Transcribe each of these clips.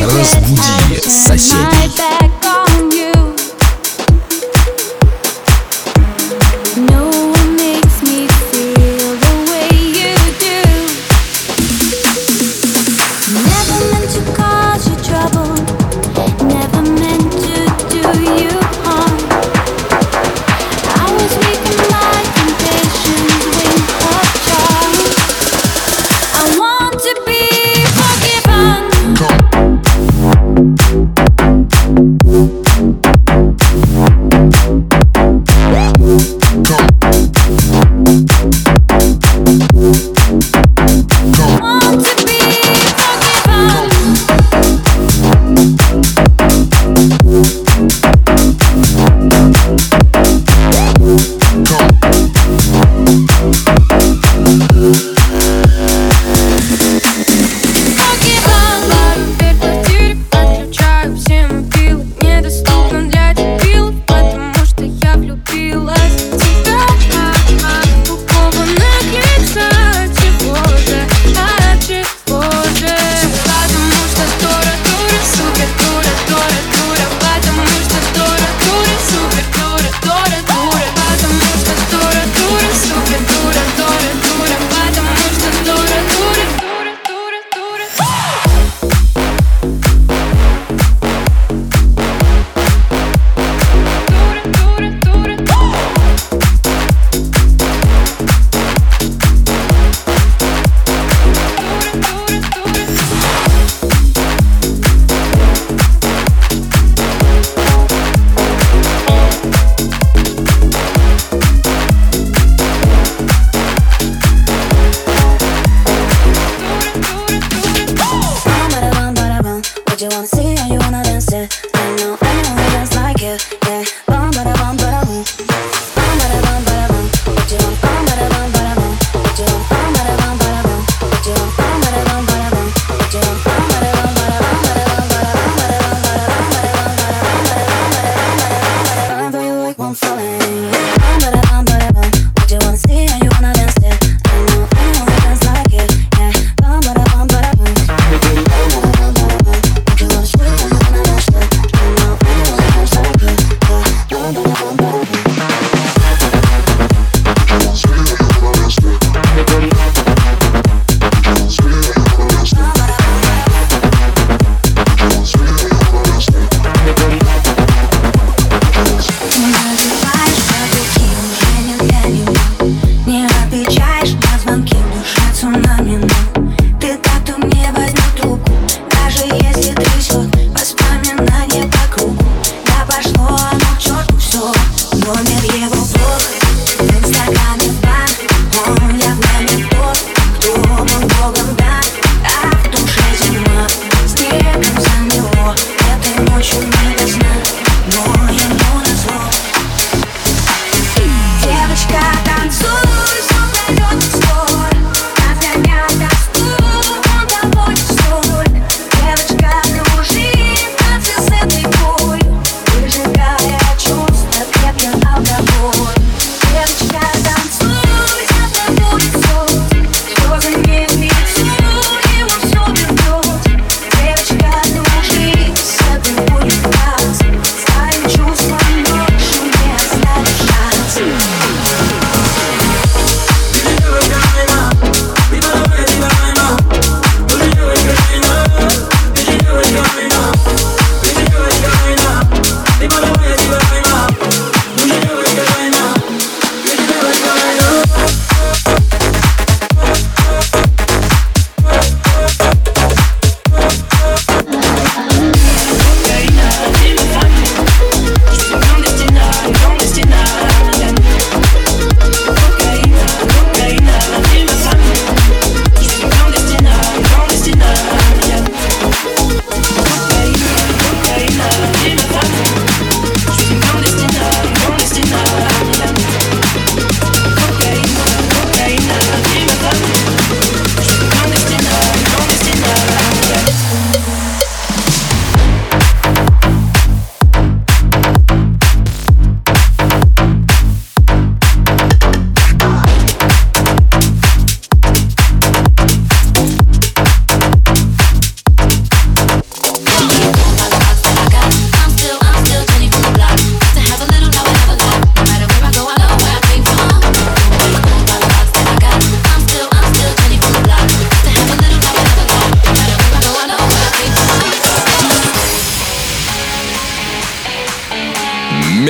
Разбуди соседей.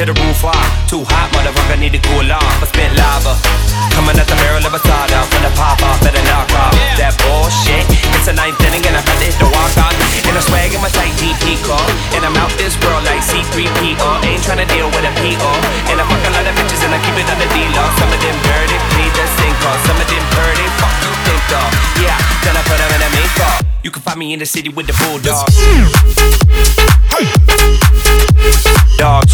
To the roof off, too hot, motherfucker, need to cool off. I spit lava, coming out the barrel of a soda. When I pop off, better knock off, yeah. That bullshit, it's a ninth inning and I'm about to hit the walk off. And I'm swagging my tight DP call, and I'm out this world like C3PO. Ain't tryna deal with a PO, and I fuck a lot of bitches and I keep it on the D-Law. Some of them dirty, please just sink off. Some of them dirty, fuck you think off. Yeah, then I put them in a make-off. You can find me in the city with the bulldogs. Dogs,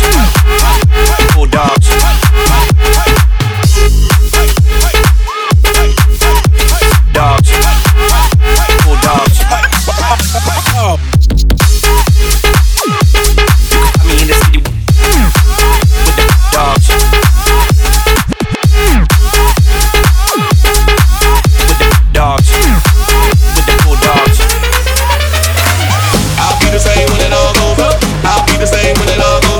bulldogs, dogs, bulldogs. I'm in the city with the dogs, with the dogs, with the bulldogs. I'll be the same when it all goes up. I'll be the same when it all goes up.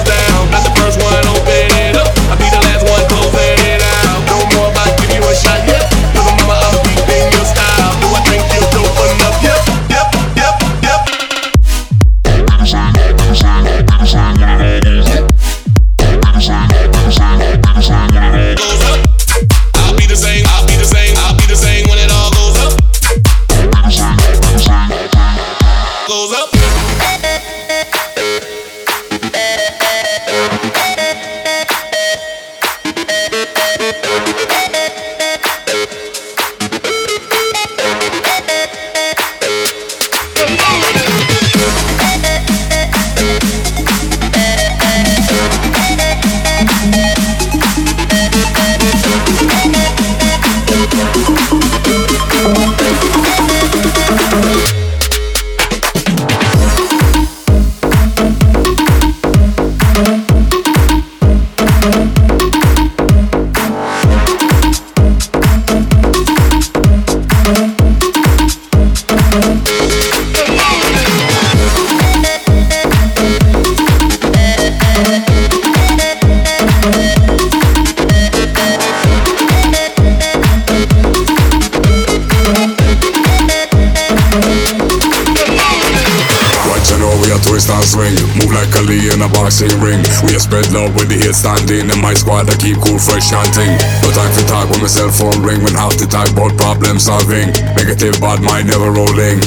Ring. We are spread love with the head standing. And my squad I keep cool, fresh chanting. No time for talk when my cell phone ring. When half the time about problem solving. Negative bad mind never rolling.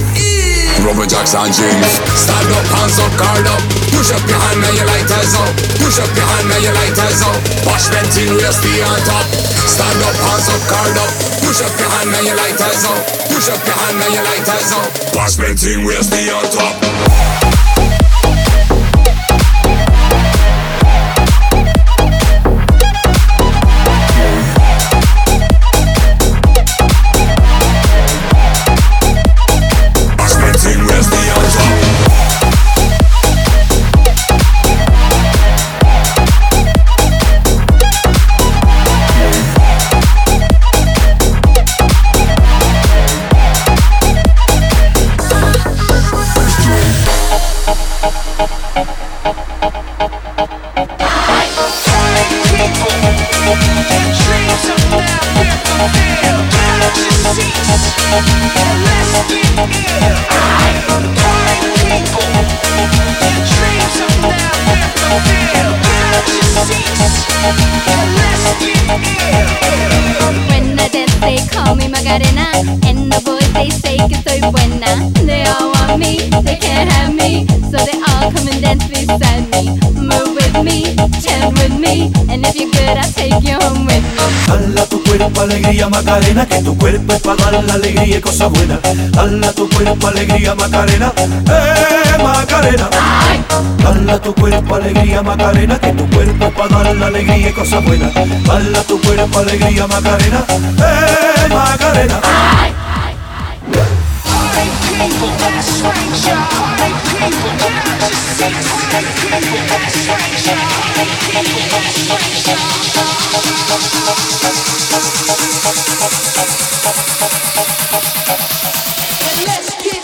Rubber jacks and jeans. Stand up, hands up, guard up. Push up your hand now your lighters up. Push up your hand now your lighters up. Wash venting, we'll stay on top. Stand up, hands up, guard up. Push up your hand now your lighters up. Push up your hand now your lighters up. Wash venting, we'll stay on top. And the boys they say 'cause I'm buena. They all want me, they can't have me, so they all. Come and dance beside me, move with me, chant with me, and if you're good, I'll take you home with me. Hala tu cuerpo alegría Macarena, que tu cuerpo es para dar la alegría y cosas buenas. Hala tu cuerpo alegría Macarena, Macarena. Hala tu cuerpo alegría Macarena, que tu cuerpo es para dar la alegría y cosas buenas. Hala tu cuerpo alegría Macarena, Macarena. People, that's stranger. People, that I just see. People, that's stranger. People, that's stranger. And let's get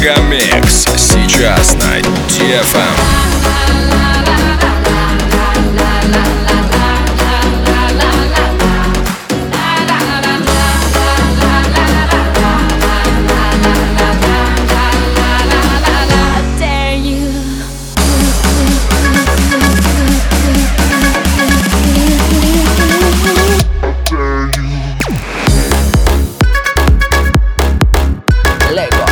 Мегамикс сейчас на ТФМ. Let's go.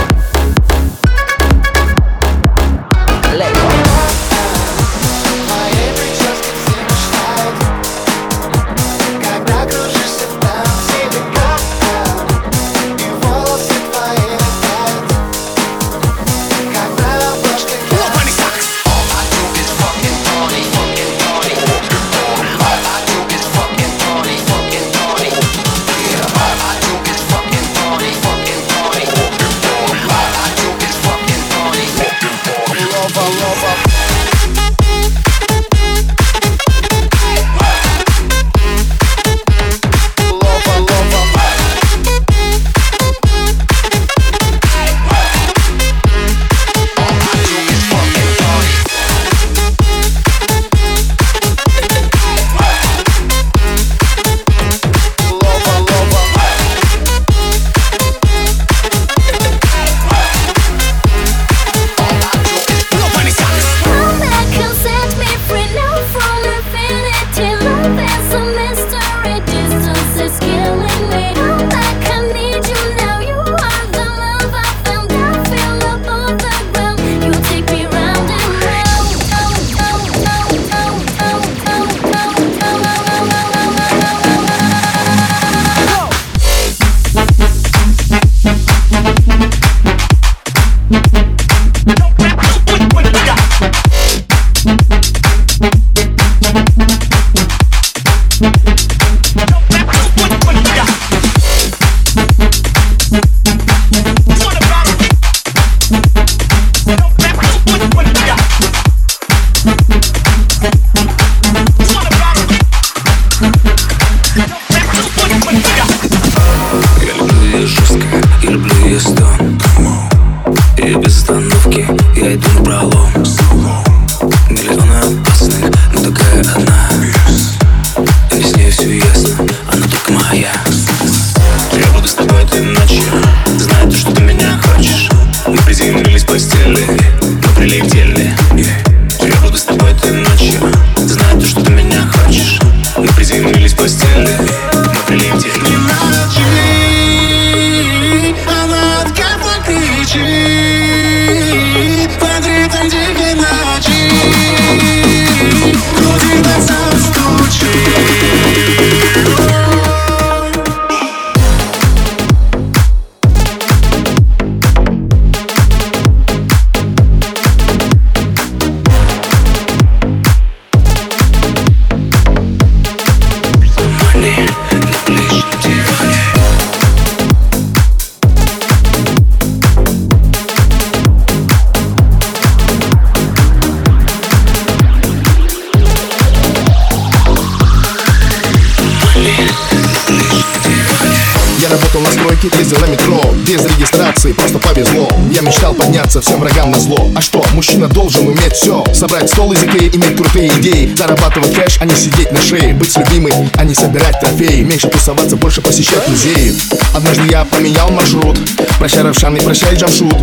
ездил на метро без регистрации, просто повезло. Я мечтал подняться всем врагам на зло. А что, мужчина должен уметь все: собрать стол из Икеи, иметь крутые идеи, зарабатывать кэш, а не сидеть на шее, быть с любимой, а не собирать трофеи, меньше тусоваться, больше посещать музеи. Однажды я поменял маршрут. Прощай, Равшан, и прощай, Джамшут.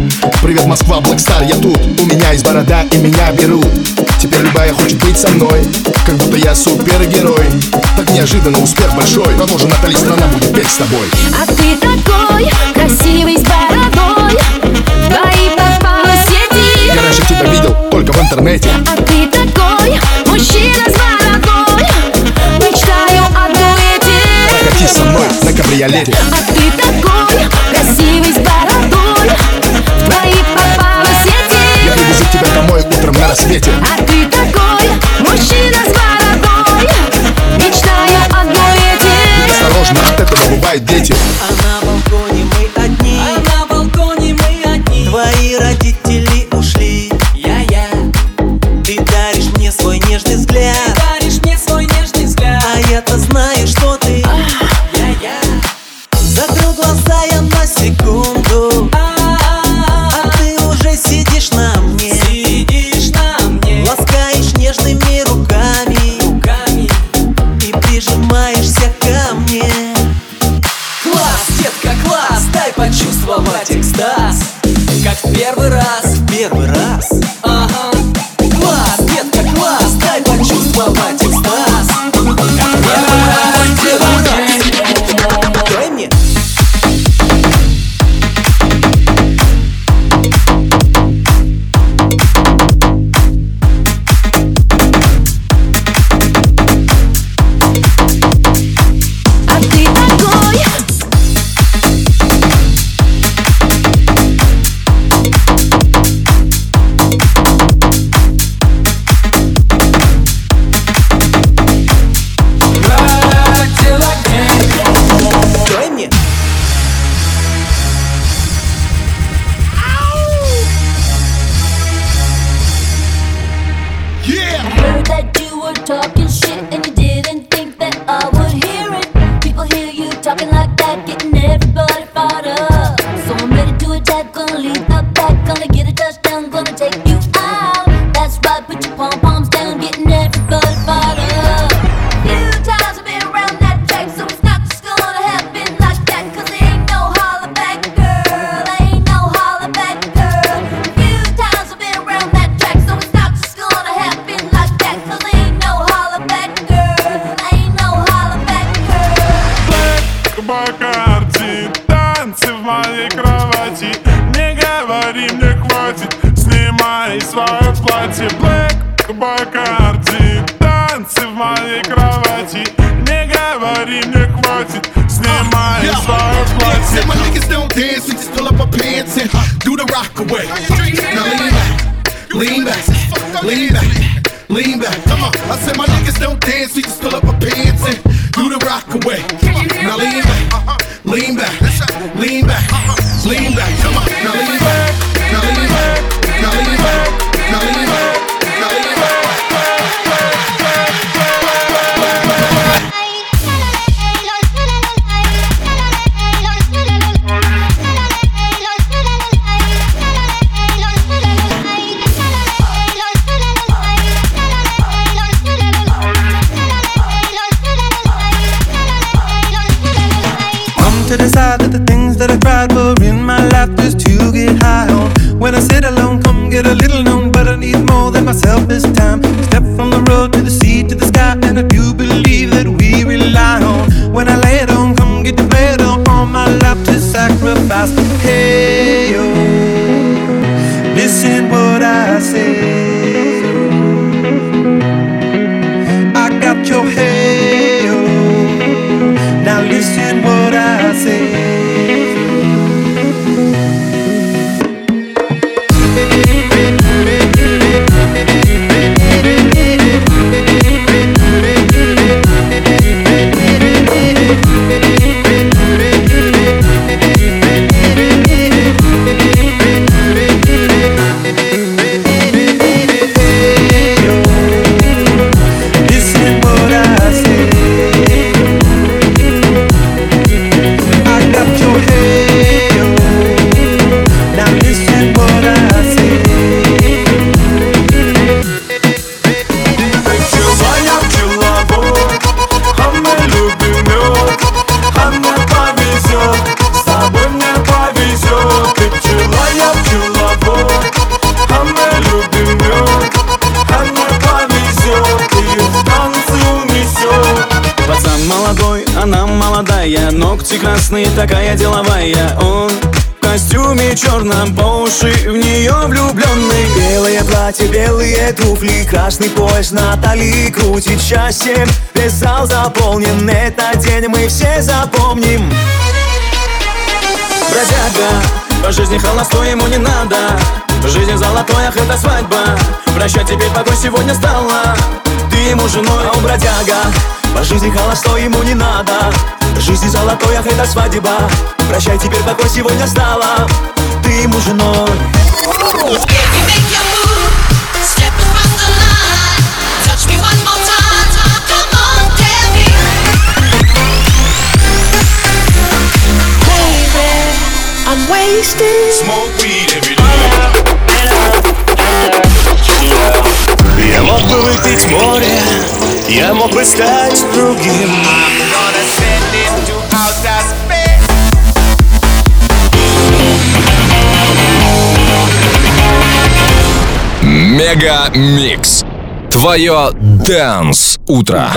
Привет, Москва, Блэкстар, я тут. У меня есть борода, и меня берут. Теперь любая хочет быть со мной, как будто я супергерой. Так неожиданно успех большой. Продолжу, Натали, страна будет петь с тобой. А ты такой красивый, с бородой, твои попалы сети. Я раньше тебя видел только в интернете. А ты такой мужчина с бородой, мечтаю о дуэте. Прокатись со мной на кабриолете. А ты такой красивый, с бородой, твои попалы сети. Я привезу тебя домой утром на рассвете. А ты такой мужчина с бородой, мечтаю о дуэте. Будь осторожна, от этого бывают дети. А на балконе мы одни. Твои родители ушли. Я-я. Ты даришь мне свой нежный взгляд. А я-то знаю, что ты. Я-я. Закрыл глаза я на секунду. А ты уже сидишь на мне. Ласкаешь нежными руками. И прижимаешься ко мне. Класс, детка, класс, дай почувствовать экстаз. Как в первый раз. Ага. Класс, детка, класс, дай почувствовать экстаз. Как в первый раз. ногти красные, такая деловая. Он в костюме черном, по уши в нее влюбленный. Белое платье, белые туфли, красный пояс, Натали крутит счастье. Весь зал заполнен, этот день мы все запомним. Бродяга, по жизни холостой, ему не надо. Жизнь в золотоях, это свадьба. Прощай, теперь покой сегодня стала. Ты ему женой, а он бродяга. По жизни холостой, ему не надо. Жизнь в золотоях, это свадьба. Прощай, теперь покой сегодня стала. Ты ему женой. Я мог бы выпить море, я мог бы стать другим. MegaMix. Твое Dance утро.